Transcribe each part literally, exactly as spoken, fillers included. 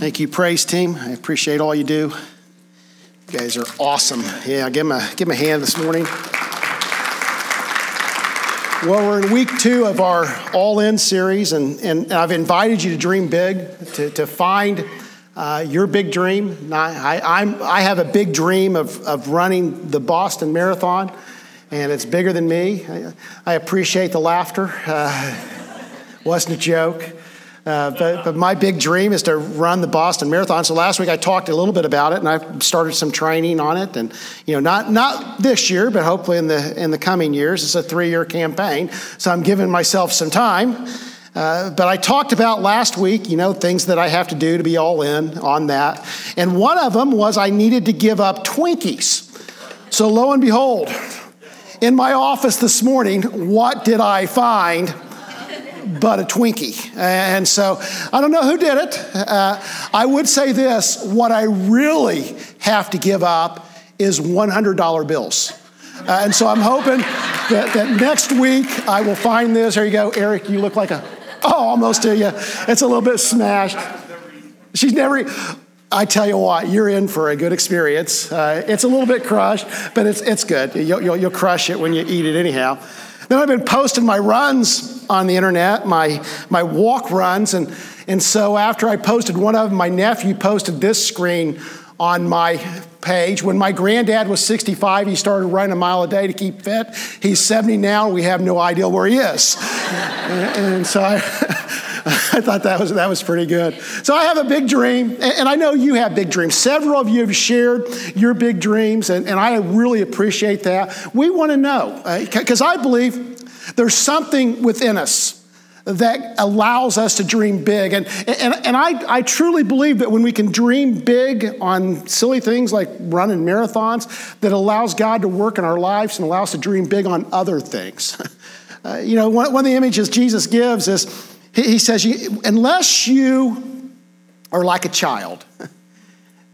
Thank you, praise team. I appreciate all you do. You guys are awesome. Yeah, give them a, give them a hand this morning. Well, we're in week two of our All-In series, and, and I've invited you to dream big, to, to find uh, your big dream. I, I'm, I have a big dream of, of running the Boston Marathon, and it's bigger than me. I, I appreciate the laughter. Uh, wasn't a joke. Uh, but, but my big dream is to run the Boston Marathon. So last week I talked a little bit about it, and I started some training on it. And you know, not not this year, but hopefully in the in the coming years. It's a three-year campaign, so I'm giving myself some time. Uh, but I talked about last week, you know, things that I have to do to be all in on that. And one of them was I needed to give up Twinkies. So lo and behold, in my office this morning, what did I find? But a Twinkie. And so I don't know who did it. Uh, I would say this, what I really have to give up is one hundred dollar bills. Uh, and so I'm hoping that, that next week I will find this. There you go, Eric, you look like a, oh, almost to you. It's a little bit smashed. She's never, I tell you what, you're in for a good experience. Uh, it's a little bit crushed, but it's it's good. You'll, you'll, you'll crush it when you eat it anyhow. Then I've been posting my runs on the internet, my my walk runs, and and so after I posted one of them, my nephew posted this screen on my page. When my granddad was sixty-five, he started running a mile a day to keep fit. He's seventy now, and we have no idea where he is. and, and so I, I thought that was that was pretty good. So I have a big dream, and, and I know you have big dreams. Several of you have shared your big dreams, and, and I really appreciate that. We want to know, because uh, I believe there's something within us that allows us to dream big. And and, and I, I truly believe that when we can dream big on silly things like running marathons, that allows God to work in our lives and allows us to dream big on other things. Uh, you know, one, one of the images Jesus gives is, he, he says, you, unless you are like a child,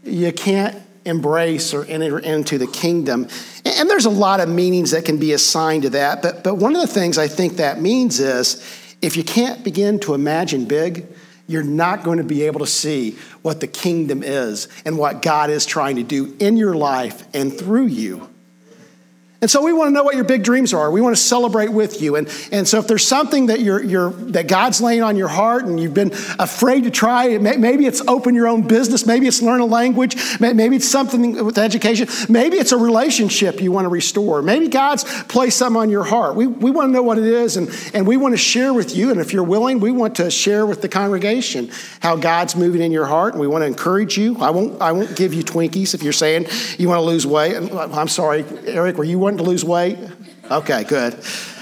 you can't embrace or enter into the kingdom. And there's a lot of meanings that can be assigned to that, but but one of the things I think that means is if you can't begin to imagine big, you're not going to be able to see what the kingdom is and what God is trying to do in your life and through you. And so we want to know what your big dreams are. We want to celebrate with you. And, and so if there's something that you're, you're that God's laying on your heart and you've been afraid to try, maybe it's open your own business, maybe it's learn a language, maybe it's something with education, maybe it's a relationship you want to restore. Maybe God's placed something on your heart. We we want to know what it is, and, and we want to share with you. And if you're willing, we want to share with the congregation how God's moving in your heart, and we want to encourage you. I won't I won't give you Twinkies if you're saying you want to lose weight. I'm sorry, Eric, were you wanting to lose weight? Okay, good.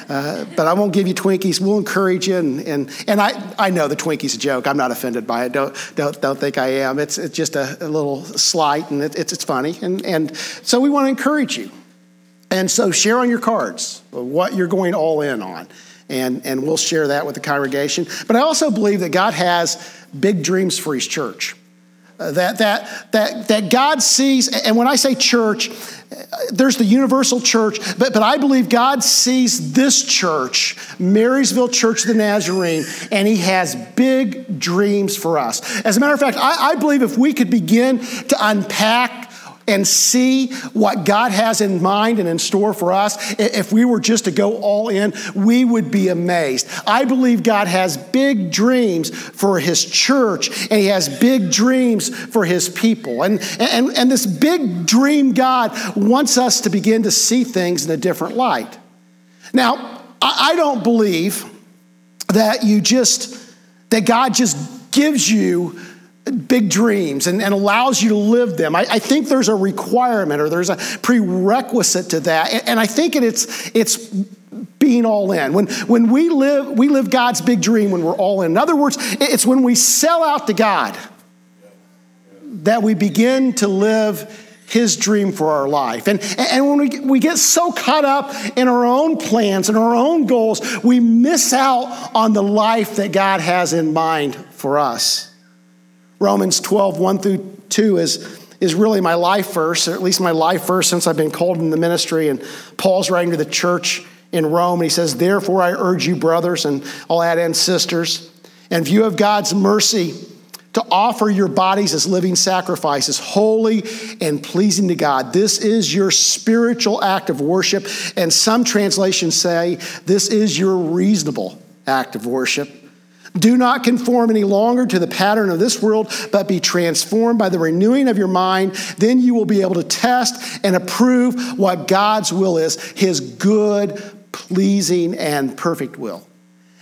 Uh, but I won't give you Twinkies. We'll encourage you, and and, and I, I know the Twinkie's a joke. I'm not offended by it. Don't don't don't think I am. It's it's just a, a little slight, and it, it's it's funny, and and so we want to encourage you, and so share on your cards what you're going all in on, and and we'll share that with the congregation. But I also believe that God has big dreams for His church. Uh, that that that that God sees, and when I say church, there's the universal church, but, but I believe God sees this church, Marysville Church of the Nazarene, and He has big dreams for us. As a matter of fact, I, I believe if we could begin to unpack and see what God has in mind and in store for us, if we were just to go all in, we would be amazed. I believe God has big dreams for His church, and He has big dreams for His people. And, and, and this big dream God wants us to begin to see things in a different light. Now, I don't believe that you just, that God just gives you big dreams and, and allows you to live them. I, I think there's a requirement or there's a prerequisite to that. And, and I think it, it's it's being all in. When when we live, we live God's big dream when we're all in. In other words, it's when we sell out to God that we begin to live His dream for our life. And, and when we, we get so caught up in our own plans and our own goals, we miss out on the life that God has in mind for us. Romans twelve, one through two is, is really my life verse, or at least my life verse since I've been called in the ministry. And Paul's writing to the church in Rome, and he says, therefore I urge you, brothers, and I'll add in sisters, in view of God's mercy, to offer your bodies as living sacrifices, holy and pleasing to God. This is your spiritual act of worship. And some translations say this is your reasonable act of worship. Do not conform any longer to the pattern of this world, but be transformed by the renewing of your mind. Then you will be able to test and approve what God's will is, his good, pleasing, and perfect will.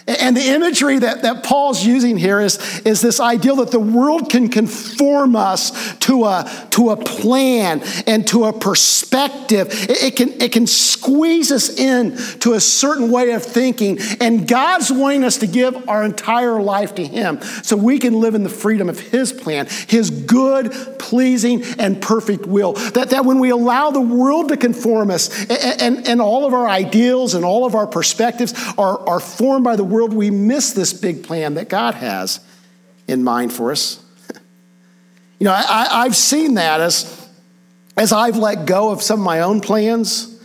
And the imagery that, that Paul's using here is, is this idea that the world can conform us to a, to a plan and to a perspective. It, it can, it can squeeze us in to a certain way of thinking. And God's wanting us to give our entire life to him so we can live in the freedom of his plan, his good, pleasing, and perfect will. That, that when we allow the world to conform us and, and, and all of our ideals and all of our perspectives are, are formed by the world, we miss this big plan that God has in mind for us. You know, I, I've seen that as, as I've let go of some of my own plans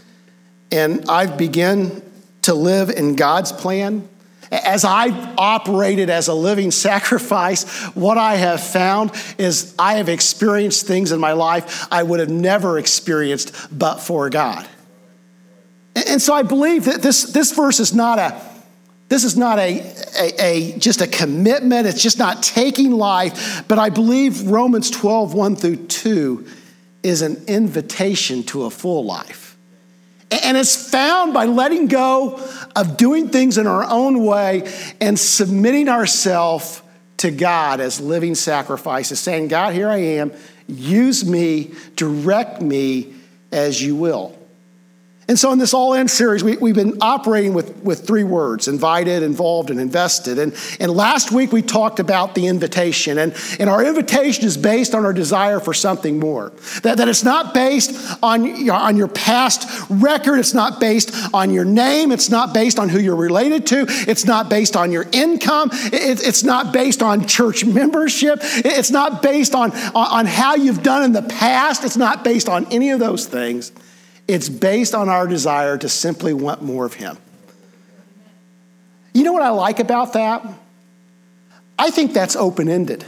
and I've begun to live in God's plan. As I've operated as a living sacrifice, what I have found is I have experienced things in my life I would have never experienced but for God. And so I believe that this, this verse is not a This is not a, a, a just a commitment. It's just not taking life. But I believe Romans twelve, one through two is an invitation to a full life. And it's found by letting go of doing things in our own way and submitting ourselves to God as living sacrifices, saying, God, here I am. Use me, direct me as you will. And so in this All In series, we, we've been operating with, with three words: invited, involved, and invested. And, and last week we talked about the invitation. And, and our invitation is based on our desire for something more. That, that it's not based on, on your past record. It's not based on your name. It's not based on who you're related to. It's not based on your income. It, it's not based on church membership. It's not based on, on how you've done in the past. It's not based on any of those things. It's based on our desire to simply want more of him. You know what I like about that? I think that's open-ended.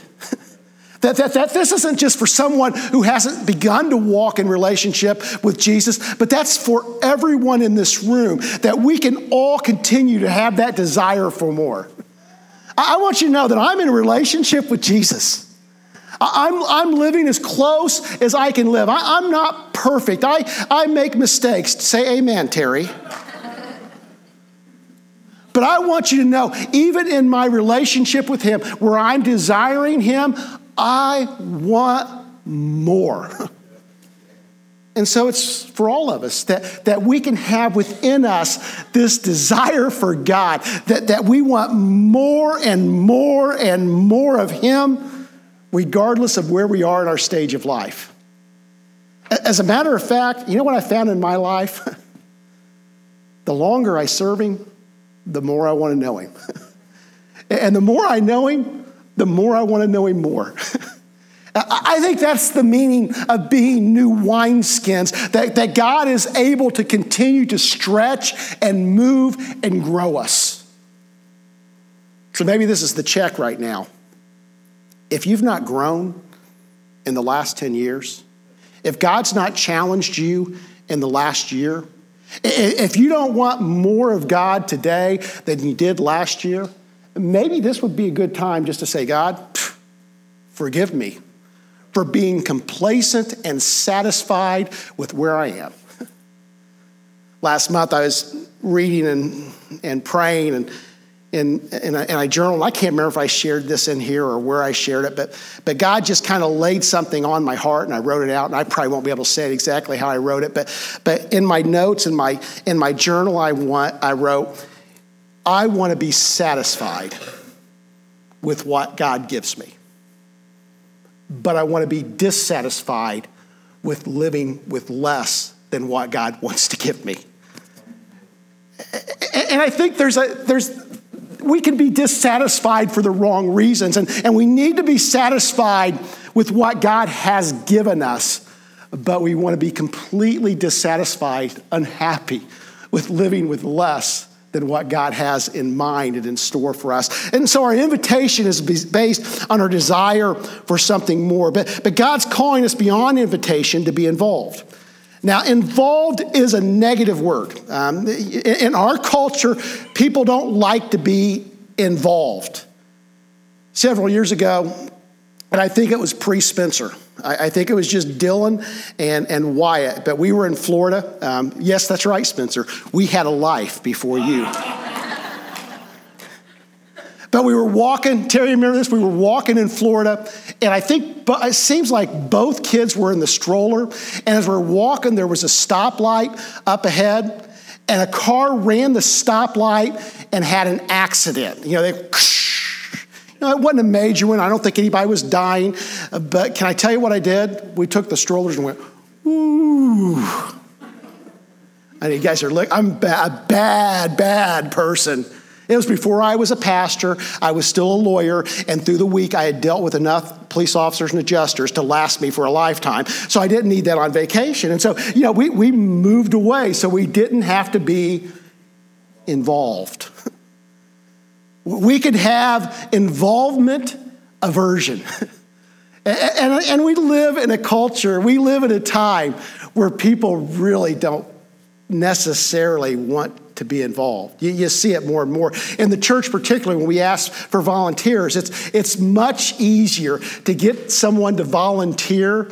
that, that, that this isn't just for someone who hasn't begun to walk in relationship with Jesus, but that's for everyone in this room, that we can all continue to have that desire for more. I, I want you to know that I'm in a relationship with Jesus. I'm, I'm living as close as I can live. I, I'm not perfect. I, I make mistakes. Say amen, Terry. But I want you to know, even in my relationship with him, where I'm desiring him, I want more. And so it's for all of us that, that we can have within us this desire for God, that, that we want more and more and more of him, regardless of where we are in our stage of life. As a matter of fact, you know what I found in my life? The longer I serve him, the more I want to know him. And the more I know him, the more I want to know him more. I think that's the meaning of being new wineskins, that, that God is able to continue to stretch and move and grow us. So maybe this is the check right now. If you've not grown in the last ten years, if God's not challenged you in the last year, if you don't want more of God today than you did last year, maybe this would be a good time just to say, God, forgive me for being complacent and satisfied with where I am. Last month I was reading and, and praying and And, and, I, and I journaled. I can't remember if I shared this in here or where I shared it, but, but God just kind of laid something on my heart, and I wrote it out, and I probably won't be able to say it exactly how I wrote it, but, but in my notes, in my, in my journal, I, want, I wrote, I want to be satisfied with what God gives me, but I want to be dissatisfied with living with less than what God wants to give me. And I think there's a, there's, we can be dissatisfied for the wrong reasons. And, and we need to be satisfied with what God has given us, but we want to be completely dissatisfied, unhappy with living with less than what God has in mind and in store for us. And so our invitation is based on our desire for something more. But, but God's calling us beyond invitation to be involved. Now, involved is a negative word. Um, in our culture, people don't like to be involved. Several years ago, and I think it was pre-Spencer, I, I think it was just Dylan and, and Wyatt, but we were in Florida. Um, yes, that's right, Spencer. We had a life before you. But we were walking, Terry, remember this? We were walking in Florida, and I think it seems like both kids were in the stroller, and as we were walking, there was a stoplight up ahead, and a car ran the stoplight and had an accident. You know, they... No, it wasn't a major one. I don't think anybody was dying. But can I tell you what I did? We took the strollers and went, ooh. I mean, you guys are looking. I'm a bad, bad, bad person. It was before I was a pastor. I was still a lawyer. And through the week, I had dealt with enough police officers and adjusters to last me for a lifetime. So I didn't need that on vacation. And so, you know, we, we moved away. So we didn't have to be involved. We could have involvement aversion. and, and, and we live in a culture, we live in a time where people really don't necessarily want to be involved. You, you see it more and more. In the church particularly, when we ask for volunteers, it's, it's much easier to get someone to volunteer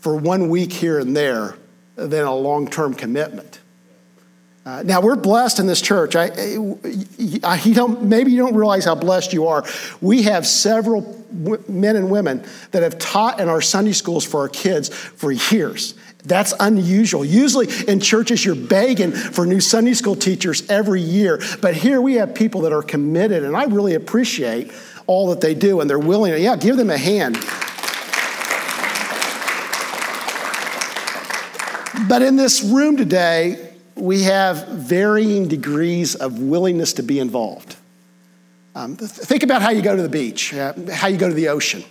for one week here and there than a long-term commitment. Uh, now, we're blessed in this church. I, I, you don't, maybe you don't realize how blessed you are. We have several w- men and women that have taught in our Sunday schools for our kids for years. That's unusual. Usually in churches, you're begging for new Sunday school teachers every year. But here we have people that are committed, and I really appreciate all that they do, and they're willing to, yeah, give them a hand. But in this room today, we have varying degrees of willingness to be involved. Um, th- think about how you go to the beach, uh, how you go to the ocean.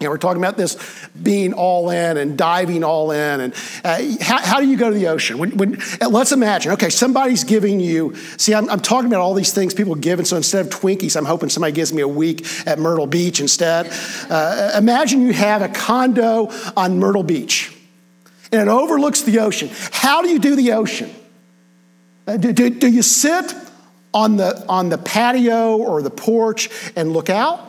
You know, we're talking about this being all in and diving all in. And uh, how, how do you go to the ocean? When, when, let's imagine, okay, somebody's giving you, see, I'm, I'm talking about all these things people give, and so instead of Twinkies, I'm hoping somebody gives me a week at Myrtle Beach instead. Uh, imagine you have a condo on Myrtle Beach, and it overlooks the ocean. How do you do the ocean? Do, do, do you sit on the on the patio or the porch and look out?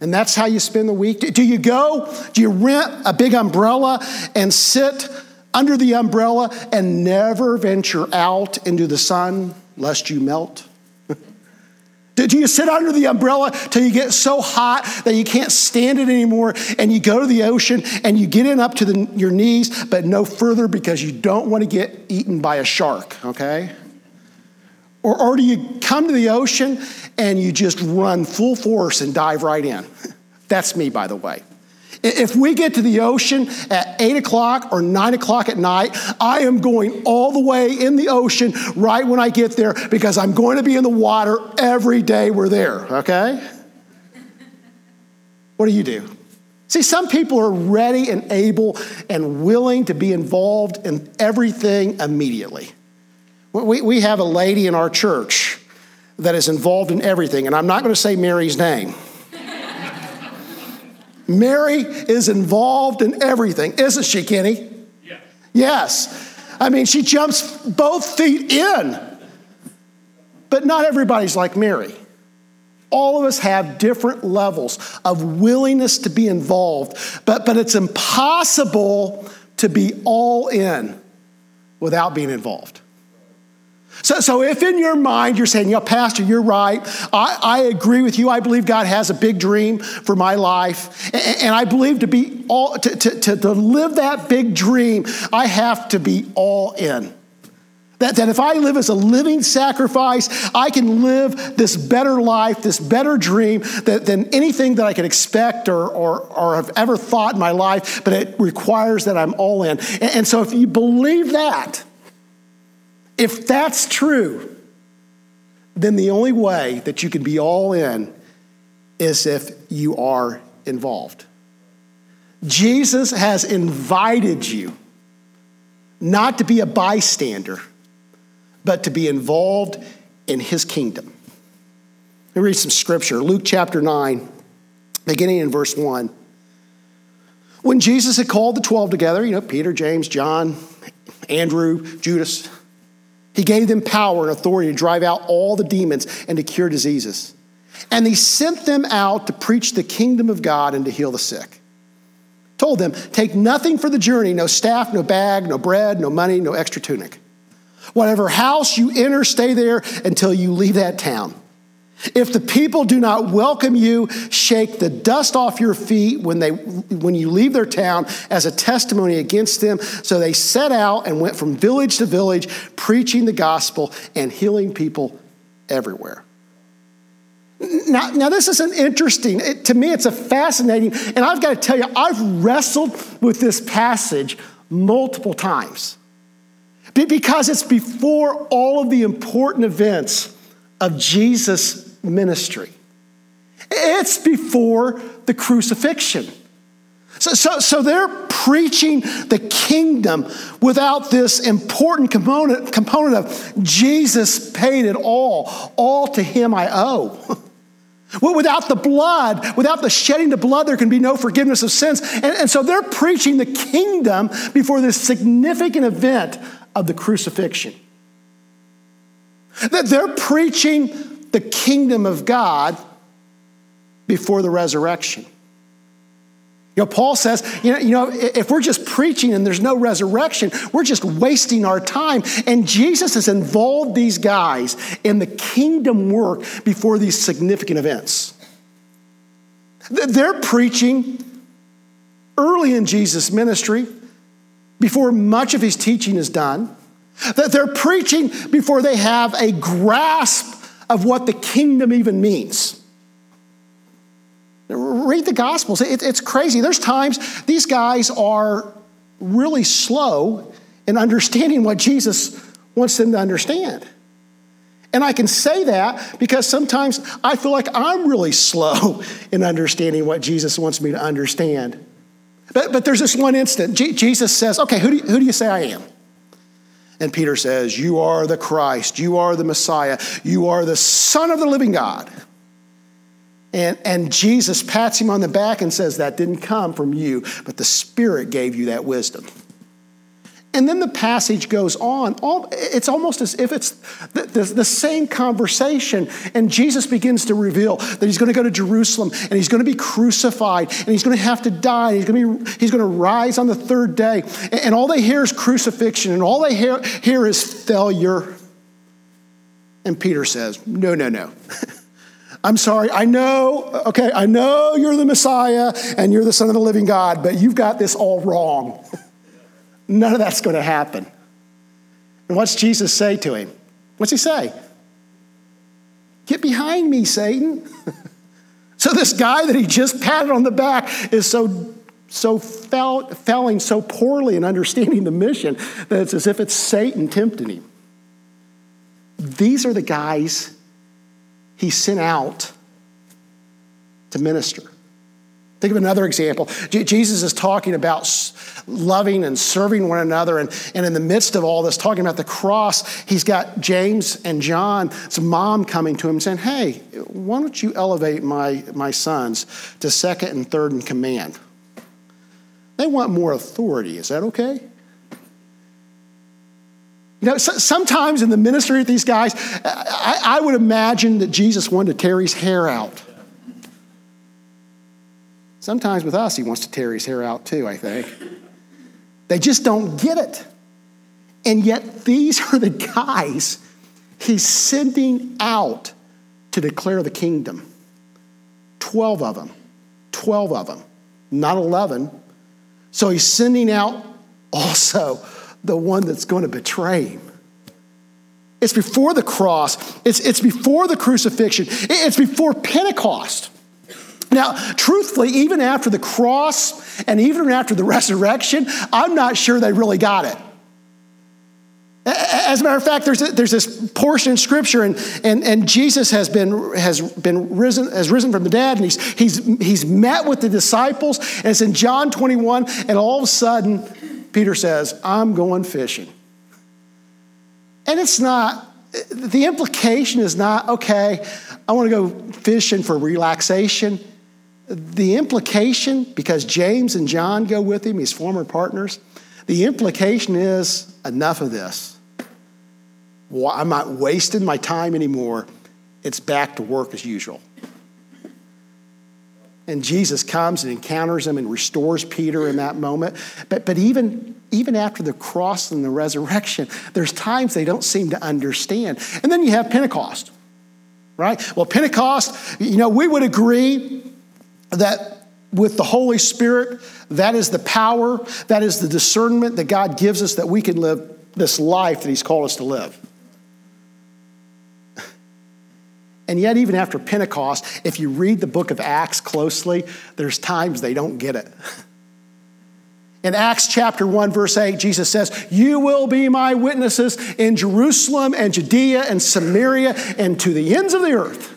And that's how you spend the week? Do, do you go, do you rent a big umbrella and sit under the umbrella and never venture out into the sun lest you melt? do, do you sit under the umbrella till you get so hot that you can't stand it anymore and you go to the ocean and you get in up to the, your knees but no further because you don't want to get eaten by a shark, okay? Or, or do you come to the ocean and you just run full force and dive right in? That's me, by the way. If we get to the ocean at eight o'clock or nine o'clock at night, I am going all the way in the ocean right when I get there because I'm going to be in the water every day we're there, okay? What do you do? See, some people are ready and able and willing to be involved in everything immediately. We, we have a lady in our church that is involved in everything, and I'm not going to say Mary's name. Mary is involved in everything, isn't she, Kenny? Yes. Yes. I mean, she jumps both feet in. But not everybody's like Mary. All of us have different levels of willingness to be involved, but, but it's impossible to be all in without being involved. So, so if in your mind you're saying, yeah, Pastor, you're right. I, I agree with you. I believe God has a big dream for my life. And, and I believe to be all to, to, to, to live that big dream, I have to be all in. That, that if I live as a living sacrifice, I can live this better life, this better dream that, than anything that I could expect or, or, or have ever thought in my life, but it requires that I'm all in. And, and so if you believe that, if that's true, then the only way that you can be all in is if you are involved. Jesus has invited you not to be a bystander, but to be involved in his kingdom. Let me read some scripture. Luke chapter nine, beginning in verse one. When Jesus had called the twelve together, you know, Peter, James, John, Andrew, Judas, he gave them power and authority to drive out all the demons and to cure diseases. And he sent them out to preach the kingdom of God and to heal the sick. Told them, take nothing for the journey, no staff, no bag, no bread, no money, no extra tunic. Whatever house you enter, stay there until you leave that town. If the people do not welcome you, shake the dust off your feet when they when you leave their town as a testimony against them. So they set out and went from village to village, preaching the gospel and healing people everywhere. Now, now this is an interesting, it, to me it's a fascinating, and I've got to tell you, I've wrestled with this passage multiple times because it's before all of the important events of Jesus' ministry. It's before the crucifixion. So, so, so they're preaching the kingdom without this important component, component of Jesus paid it all. All to him I owe. Well, without the blood, without the shedding of blood, there can be no forgiveness of sins. And, and so they're preaching the kingdom before this significant event of the crucifixion. That they're preaching the kingdom of God before the resurrection. You know, Paul says, you know, you know, if we're just preaching and there's no resurrection, we're just wasting our time. And Jesus has involved these guys in the kingdom work before these significant events. They're preaching early in Jesus' ministry before much of his teaching is done. That they're preaching before they have a grasp of what the kingdom even means. Read the Gospels. It, it's crazy. There's times these guys are really slow in understanding what Jesus wants them to understand. And I can say that because sometimes I feel like I'm really slow in understanding what Jesus wants me to understand. But, but there's this one instant. G- Jesus says, okay, who do you, who do you say I am? And Peter says, you are the Christ, you are the Messiah, you are the Son of the living God. And, and Jesus pats him on the back and says, that didn't come from you, but the Spirit gave you that wisdom. And then the passage goes on. It's almost as if it's the, the, the same conversation. And Jesus begins to reveal that he's going to go to Jerusalem and he's going to be crucified and he's going to have to die. He's going to be, he's going to rise on the third day. And, and all they hear is crucifixion and all they hear, hear is failure. And Peter says, no, no, no. I'm sorry, I know, okay, I know you're the Messiah and you're the Son of the living God, but you've got this all wrong. None of that's going to happen. And what's Jesus say to him? What's he say? Get behind me, Satan. So this guy that he just patted on the back is so so failing so poorly in understanding the mission that it's as if it's Satan tempting him. These are the guys he sent out to minister. Think of another example. J- Jesus is talking about s- loving and serving one another. And, and in the midst of all this, talking about the cross, he's got James and John's mom coming to him and saying, hey, why don't you elevate my, my sons to second and third in command? They want more authority. Is that okay? You know, so, sometimes in the ministry of these guys, I, I would imagine that Jesus wanted to tear his hair out. Sometimes with us, he wants to tear his hair out too, I think. They just don't get it. And yet these are the guys he's sending out to declare the kingdom. Twelve of them. Twelve of them. Not eleven. So he's sending out also the one that's going to betray him. It's before the cross. It's, it's before the crucifixion. It's before Pentecost. Now, truthfully, even after the cross and even after the resurrection, I'm not sure they really got it. As a matter of fact, there's a, there's this portion in Scripture, and and and Jesus has been has been risen has risen from the dead, and he's he's he's met with the disciples, and it's in John twenty-one, and all of a sudden, Peter says, "I'm going fishing." And it's not, the implication is not, okay, I want to go fishing for relaxation. The implication, because James and John go with him, his former partners, the implication is enough of this. Well, I'm not wasting my time anymore. It's back to work as usual. And Jesus comes and encounters him and restores Peter in that moment. But but even, even after the cross and the resurrection, there's times they don't seem to understand. And then you have Pentecost, right? Well, Pentecost, you know, we would agree that with the Holy Spirit, that is the power, that is the discernment that God gives us that we can live this life that he's called us to live. And yet, even after Pentecost, if you read the book of Acts closely, there's times they don't get it. In Acts chapter one, verse eight, Jesus says, "You will be my witnesses in Jerusalem and Judea and Samaria and to the ends of the earth."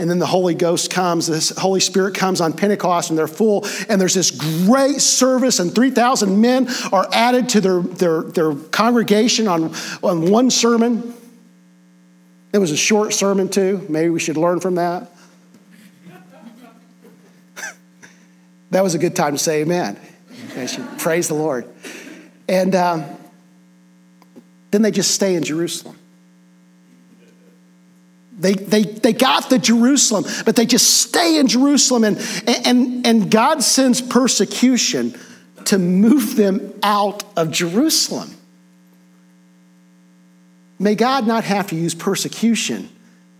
And then the Holy Ghost comes, the Holy Spirit comes on Pentecost, and they're full, and there's this great service, and three thousand men are added to their, their, their congregation on, on one sermon. It was a short sermon too. Maybe we should learn from that. That was a good time to say amen. And she, praise the Lord. And um, then they just stay in Jerusalem. They they they got to Jerusalem, but they just stay in Jerusalem. And and and God sends persecution to move them out of Jerusalem. May God not have to use persecution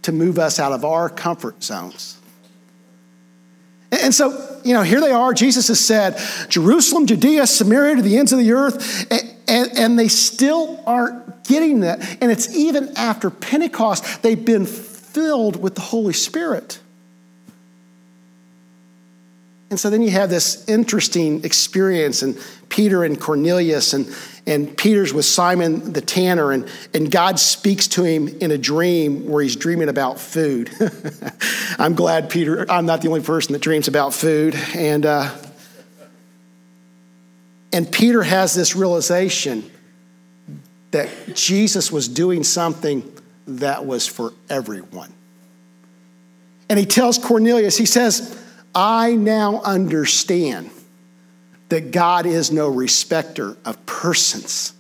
to move us out of our comfort zones. And so, you know, here they are. Jesus has said, Jerusalem, Judea, Samaria, to the ends of the earth. And, and, and they still aren't getting that. And it's even after Pentecost, they've been filled with the Holy Spirit. And so then you have this interesting experience, and Peter and Cornelius, and, and Peter's with Simon the tanner, and, and God speaks to him in a dream where he's dreaming about food. I'm glad, Peter, I'm not the only person that dreams about food. And, uh, and Peter has this realization that Jesus was doing something that was for everyone. And he tells Cornelius, he says, I now understand that God is no respecter of persons,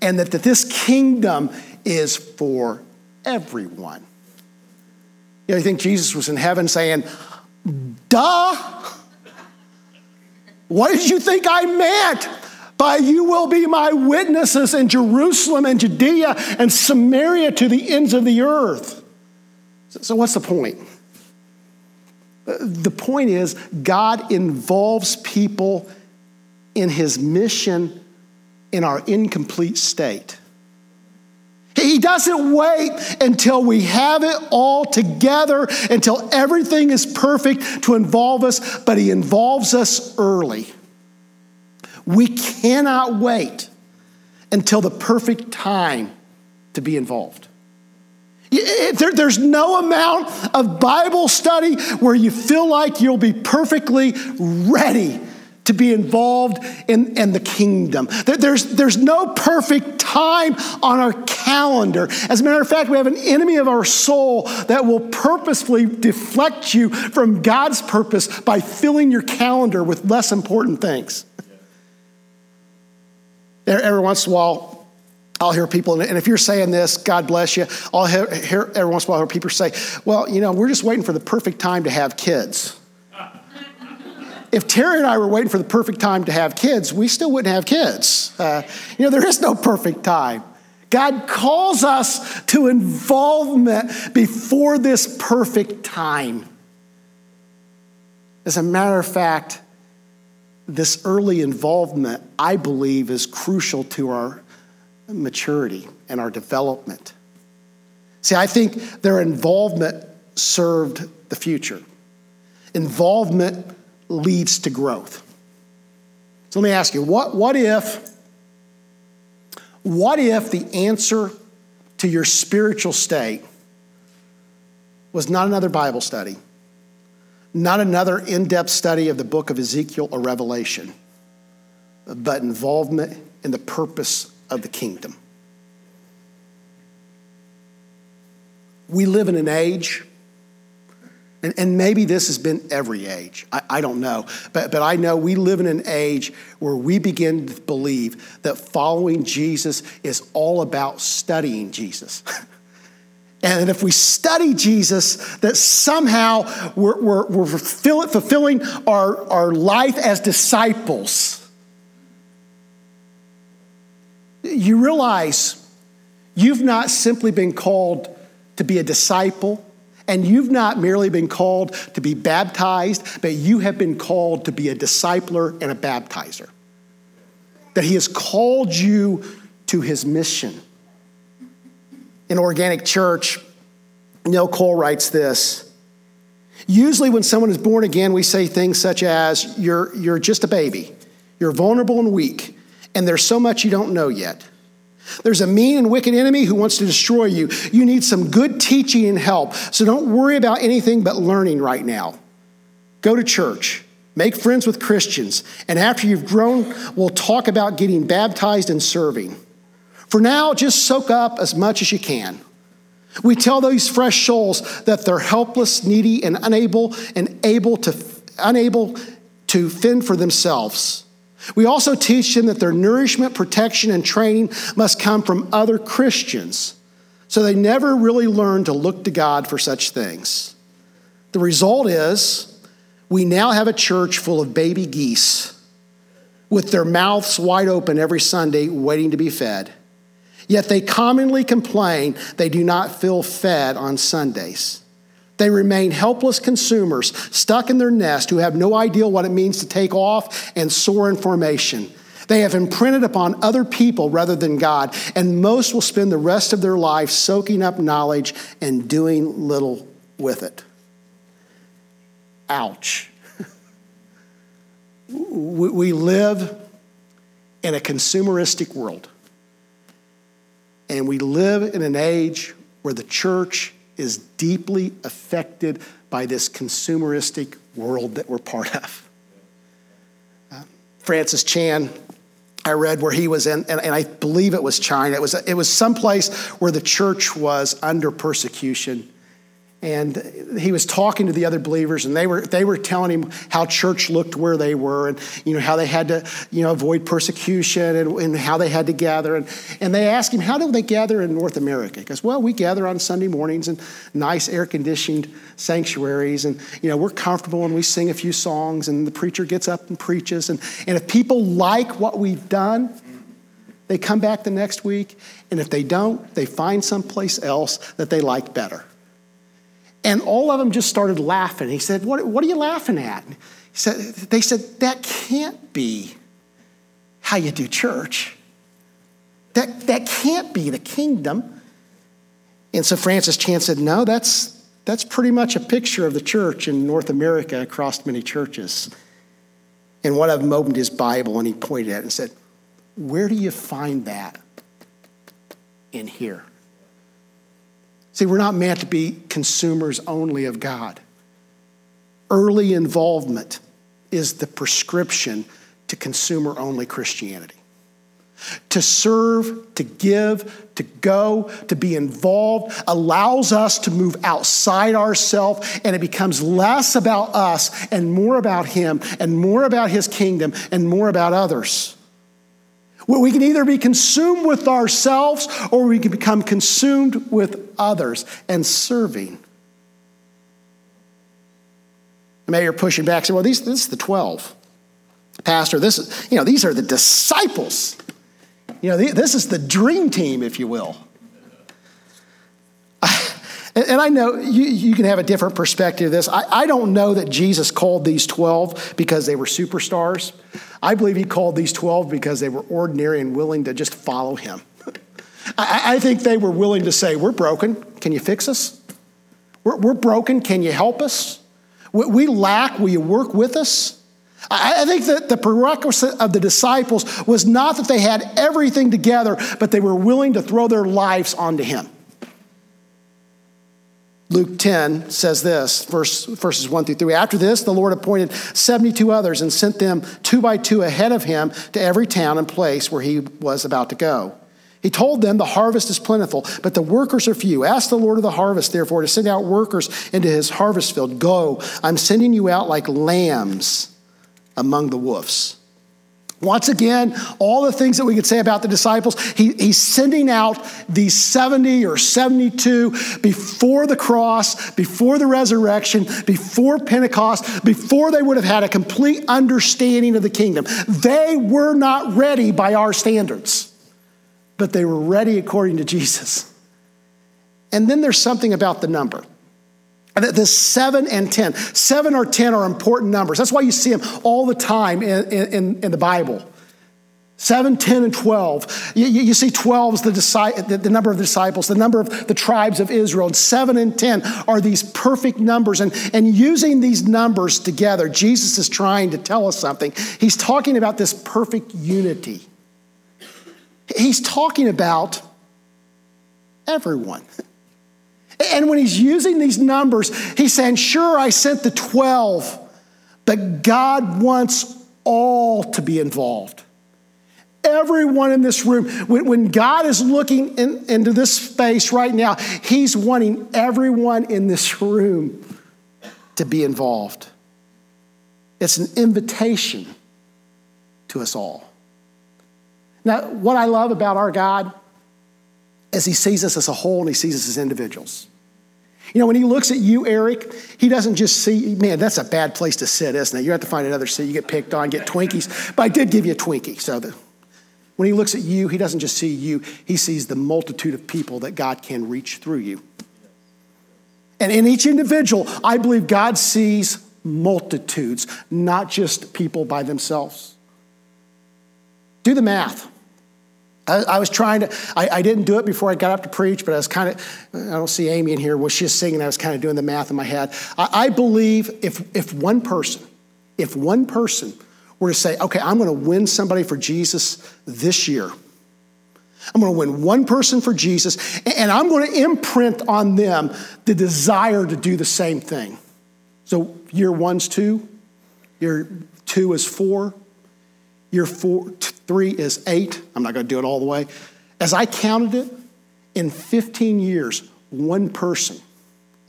and that, that this kingdom is for everyone. You know, you think Jesus was in heaven saying, duh, what did you think I meant by you will be my witnesses in Jerusalem and Judea and Samaria to the ends of the earth? So, so what's the point? The point is, God involves people in his mission in our incomplete state. He doesn't wait until we have it all together, until everything is perfect to involve us, but he involves us early. We cannot wait until the perfect time to be involved. There, there's no amount of Bible study where you feel like you'll be perfectly ready to be involved in, in the kingdom. There, there's, there's no perfect time on our calendar. As a matter of fact, we have an enemy of our soul that will purposefully deflect you from God's purpose by filling your calendar with less important things. There, every once in a while, I'll hear people, and if you're saying this, God bless you. I'll hear, hear every once in a while I'll hear people say, well, you know, we're just waiting for the perfect time to have kids. If Terry and I were waiting for the perfect time to have kids, we still wouldn't have kids. Uh, you know, there is no perfect time. God calls us to involvement before this perfect time. As a matter of fact, this early involvement, I believe, is crucial to our maturity and our development. See, I think their involvement served the future. Involvement leads to growth. So let me ask you, what, what if, what if the answer to your spiritual state was not another Bible study, not another in-depth study of the book of Ezekiel or Revelation, but involvement in the purpose of the kingdom? we live in an age, and, and maybe this has been every age, I, I don't know, but, but I know we live in an age where we begin to believe that following Jesus is all about studying Jesus. And if we study Jesus, that somehow we're, we're, we're fulfill, fulfilling our, our life as disciples. You realize you've not simply been called to be a disciple, and you've not merely been called to be baptized, but you have been called to be a discipler and a baptizer. That he has called you to his mission. In Organic Church, Neil Cole writes this. Usually when someone is born again, we say things such as, you're, you're just a baby. You're vulnerable and weak. And there's so much you don't know yet. There's a mean and wicked enemy who wants to destroy you. You need some good teaching and help. So don't worry about anything but learning right now. Go to church. Make friends with Christians. And after you've grown, we'll talk about getting baptized and serving. For now, just soak up as much as you can. We tell those fresh souls that they're helpless, needy, and unable and able to unable to fend for themselves. We also teach them that their nourishment, protection, and training must come from other Christians, so they never really learn to look to God for such things. The result is we now have a church full of baby geese with their mouths wide open every Sunday waiting to be fed. Yet they commonly complain they do not feel fed on Sundays. They remain helpless consumers stuck in their nest who have no idea what it means to take off and soar in formation. They have imprinted upon other people rather than God, and most will spend the rest of their life soaking up knowledge and doing little with it. Ouch. We live in a consumeristic world. And we live in an age where the church is deeply affected by this consumeristic world that we're part of. Uh, Francis Chan, I read where he was in, and, and I believe it was China. It was, it was someplace where the church was under persecution. And he was talking to the other believers, and they were they were telling him how church looked where they were, and you know how they had to you know avoid persecution, and, and how they had to gather. And, and they asked him, how do they gather in North America? He goes, well, we gather on Sunday mornings in nice air-conditioned sanctuaries, and you know we're comfortable, and we sing a few songs, and the preacher gets up and preaches. And, and if people like what we've done, they come back the next week, and if they don't, they find someplace else that they like better. And all of them just started laughing. He said, what, what are you laughing at? He said, they said, that can't be how you do church. That, that can't be the kingdom. And so Francis Chan said, no, that's, that's pretty much a picture of the church in North America across many churches. And one of them opened his Bible and he pointed at it and said, where do you find that in here? See, we're not meant to be consumers only of God. Early involvement is the prescription to consumer-only Christianity. To serve, to give, to go, to be involved allows us to move outside ourselves, and it becomes less about us and more about him and more about his kingdom and more about others. We can either be consumed with ourselves or we can become consumed with others and serving. The mayor pushing back said, well, these, this is the twelve. Pastor, this is, you know, these are the disciples. You know, this is the dream team, if you will. And I know you, you can have a different perspective of this. I, I don't know that Jesus called these twelve because they were superstars. I believe he called these twelve because they were ordinary and willing to just follow him. I, I think they were willing to say, we're broken. Can you fix us? We're, we're broken. Can you help us? We, we lack. Will you work with us? I, I think that the prerequisite of the disciples was not that they had everything together, but they were willing to throw their lives onto him. Luke ten says this, verse, verses one through three. After this, the Lord appointed seventy-two others and sent them two by two ahead of him to every town and place where he was about to go. He told them the harvest is plentiful, but the workers are few. Ask the Lord of the harvest, therefore, to send out workers into his harvest field. Go, I'm sending you out like lambs among the wolves. Once again, all the things that we could say about the disciples, he, he's sending out these seventy or seventy-two before the cross, before the resurrection, before Pentecost, before they would have had a complete understanding of the kingdom. They were not ready by our standards, but they were ready according to Jesus. And then there's something about the number. The seven and ten. Seven or ten are important numbers. That's why you see them all the time in, in, in the Bible. Seven, ten, and twelve. You, you see twelve is the, deci- the, the number of the disciples, the number of the tribes of Israel. And seven and ten are these perfect numbers. And, and using these numbers together, Jesus is trying to tell us something. He's talking about this perfect unity. He's talking about everyone. And when he's using these numbers, he's saying, sure, I sent the twelve, but God wants all to be involved. Everyone in this room, when, when God is looking in, into this space right now, he's wanting everyone in this room to be involved. It's an invitation to us all. Now, what I love about our God as he sees us as a whole and he sees us as individuals. You know, when he looks at you, Eric, he doesn't just see, man, that's a bad place to sit, isn't it? You have to find another seat. You get picked on, get Twinkies. But I did give you a Twinkie. So the, when he looks at you, he doesn't just see you. He sees the multitude of people that God can reach through you. And in each individual, I believe God sees multitudes, not just people by themselves. Do the math. I was trying to, I, I didn't do it before I got up to preach, but I was kind of, I don't see Amy in here. Well, she was singing. I was kind of doing the math in my head. I, I believe if if one person, if one person were to say, okay, I'm going to win somebody for Jesus this year. I'm going to win one person for Jesus, and, and I'm going to imprint on them the desire to do the same thing. So year one's two, year two is four, year four, two, Three is eight. I'm not going to do it all the way. As I counted it, in fifteen years, one person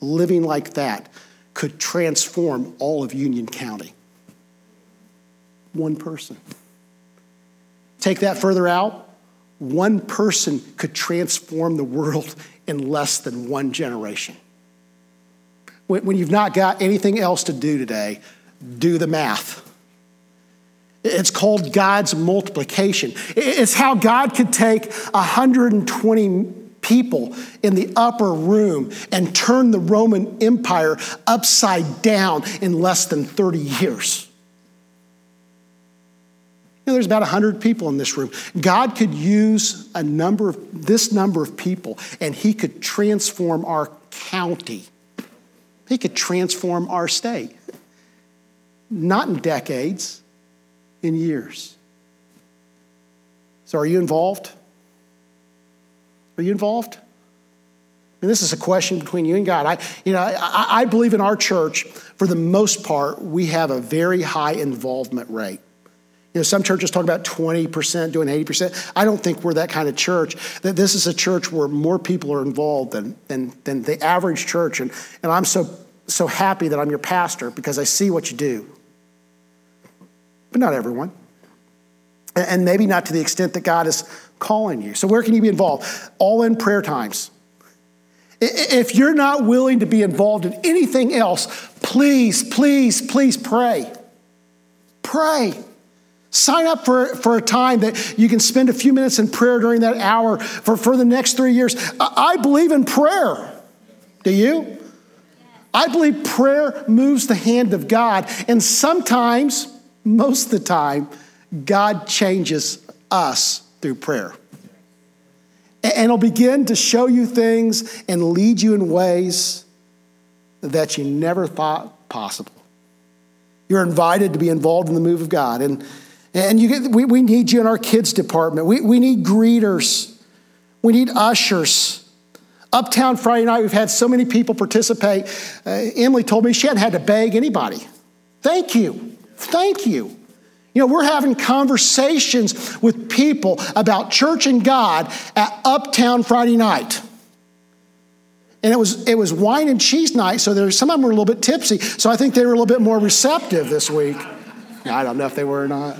living like that could transform all of Union County. One person. Take that further out. One person could transform the world in less than one generation. When you've not got anything else to do today, do the math. It's called God's multiplication. It's how God could take one hundred twenty people in the upper room and turn the Roman Empire upside down in less than thirty years. You know, there's about one hundred people in this room. God could use a number of this number of people, and he could transform our county. He could transform our state. Not in decades. In years. So are you involved? Are you involved? And this is a question between you and God. I, you know, I, I believe in our church, for the most part, we have a very high involvement rate. You know, some churches talk about twenty percent, doing eighty percent. I don't think we're that kind of church. That this is a church where more people are involved than than, than the average church. And, and I'm so, so happy that I'm your pastor because I see what you do. But not everyone, and maybe not to the extent that God is calling you. So where can you be involved? All in prayer times. If you're not willing to be involved in anything else, please, please, please pray. Pray. Sign up for, for a time that you can spend a few minutes in prayer during that hour for, for the next three years. I believe in prayer. Do you? I believe prayer moves the hand of God, and sometimes... most of the time, God changes us through prayer. And he'll begin to show you things and lead you in ways that you never thought possible. You're invited to be involved in the move of God. And, and you get, we, we need you in our kids department. We, we need greeters. We need ushers. Uptown Friday night, we've had so many people participate. Uh, Emily told me she hadn't had to beg anybody. Thank you. Thank you. You know, we're having conversations with people about church and God at Uptown Friday night. And it was it was wine and cheese night, so there, some of them were a little bit tipsy. So I think they were a little bit more receptive this week. I don't know if they were or not.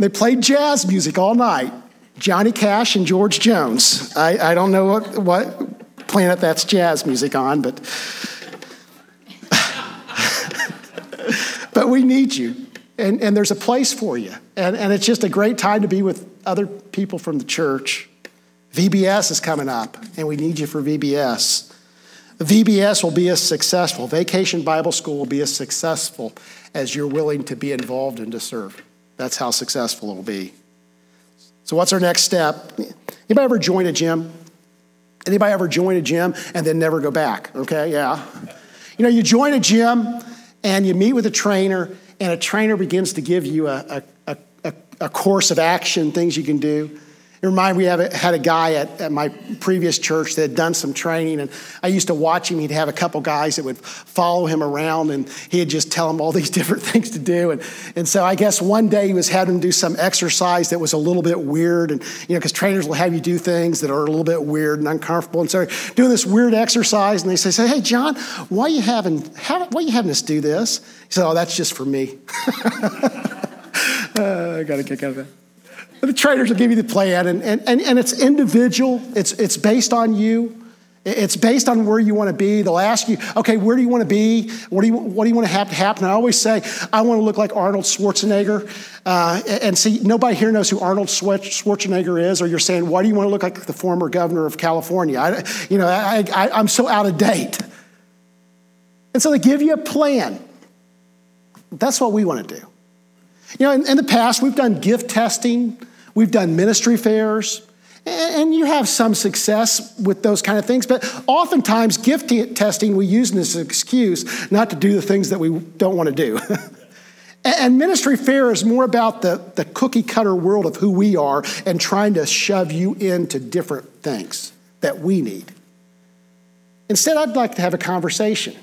They played jazz music all night. Johnny Cash and George Jones. I, I don't know what, what planet that's jazz music on, but... But we need you, and, and there's a place for you. And, and it's just a great time to be with other people from the church. V B S is coming up, and we need you for V B S. V B S will be as successful. Vacation Bible School will be as successful as you're willing to be involved and to serve. That's how successful it will be. So what's our next step? Anybody ever join a gym? Anybody ever join a gym and then never go back? Okay, yeah. You know, you join a gym... and you meet with a trainer, and a trainer begins to give you a, a, a, a course of action, things you can do. It reminds me, I had a guy at, at my previous church that had done some training, and I used to watch him. He'd have a couple guys that would follow him around, and he'd just tell them all these different things to do. And, and so I guess one day he was having them do some exercise that was a little bit weird, and you know, because trainers will have you do things that are a little bit weird and uncomfortable. And so doing this weird exercise, and they say, say "Hey, John, why are you having how, why are you having us do this?" He said, "Oh, that's just for me." uh, I got a kick out of that. The trainers will give you the plan, and, and, and, and it's individual. It's, it's based on you. It's based on where you want to be. They'll ask you, okay, where do you want to be? What do you, what do you want to have to happen? I always say, I want to look like Arnold Schwarzenegger. Uh, and see, nobody here knows who Arnold Schwarzenegger is, or you're saying, why do you want to look like the former governor of California? I, you know, I, I, I'm so out of date. And so they give you a plan. That's what we want to do. You know, in, in the past, we've done gift testing. We've done ministry fairs, and you have some success with those kind of things. But oftentimes, gift testing we use as an excuse not to do the things that we don't want to do. And ministry fair is more about the, the cookie-cutter world of who we are and trying to shove you into different things that we need. Instead, I'd like to have a conversation.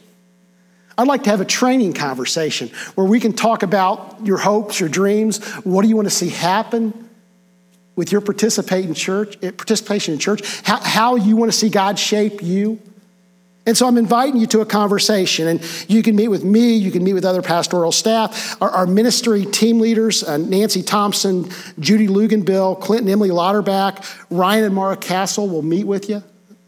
I'd like to have a training conversation where we can talk about your hopes, your dreams, what do you want to see happen with your participate in church, participation in church, how, how you want to see God shape you. And so I'm inviting you to a conversation, and you can meet with me, you can meet with other pastoral staff, our, our ministry team leaders, uh, Nancy Thompson, Judy Luganbill, Clinton, Emily Lauterbach, Ryan and Mara Castle will meet with you.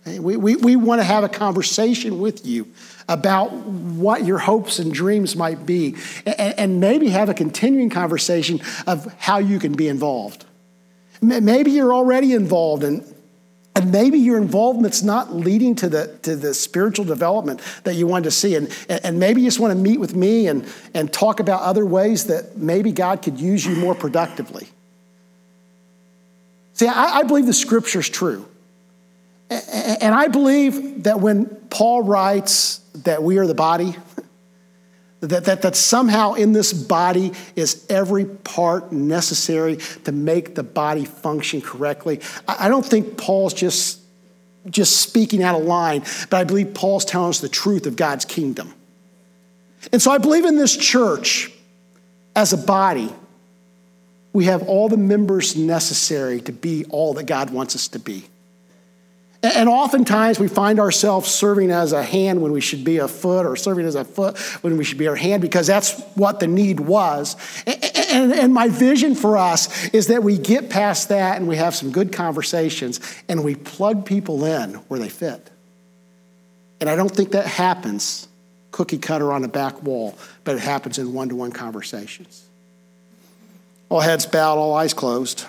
We, we, we want to have a conversation with you about what your hopes and dreams might be, and, and maybe have a continuing conversation of how you can be involved. Maybe you're already involved, and, and maybe your involvement's not leading to the to the spiritual development that you wanted to see, and, and maybe you just want to meet with me and, and talk about other ways that maybe God could use you more productively. See, I, I believe the Scripture's true. And I believe that when Paul writes that we are the body, that, that, that somehow in this body is every part necessary to make the body function correctly. I don't think Paul's just, just speaking out of line, but I believe Paul's telling us the truth of God's kingdom. And so I believe in this church, as a body, we have all the members necessary to be all that God wants us to be. And oftentimes we find ourselves serving as a hand when we should be a foot, or serving as a foot when we should be our hand, because that's what the need was. And my vision for us is that we get past that and we have some good conversations and we plug people in where they fit. And I don't think that happens cookie cutter on a back wall, but it happens in one-to-one conversations. All heads bowed, all eyes closed.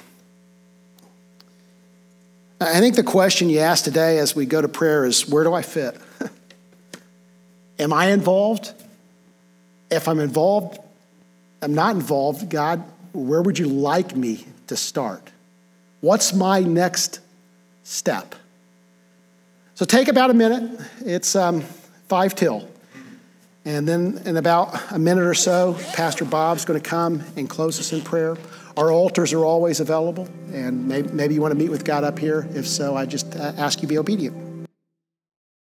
I think the question you ask today as we go to prayer is, where do I fit? Am I involved? If I'm involved, I'm not involved, God, where would you like me to start? What's my next step? So take about a minute. It's um, five till. And then in about a minute or so, Pastor Bob's going to come and close us in prayer. Our altars are always available, and maybe, maybe you want to meet with God up here. If so, I just ask you to be obedient.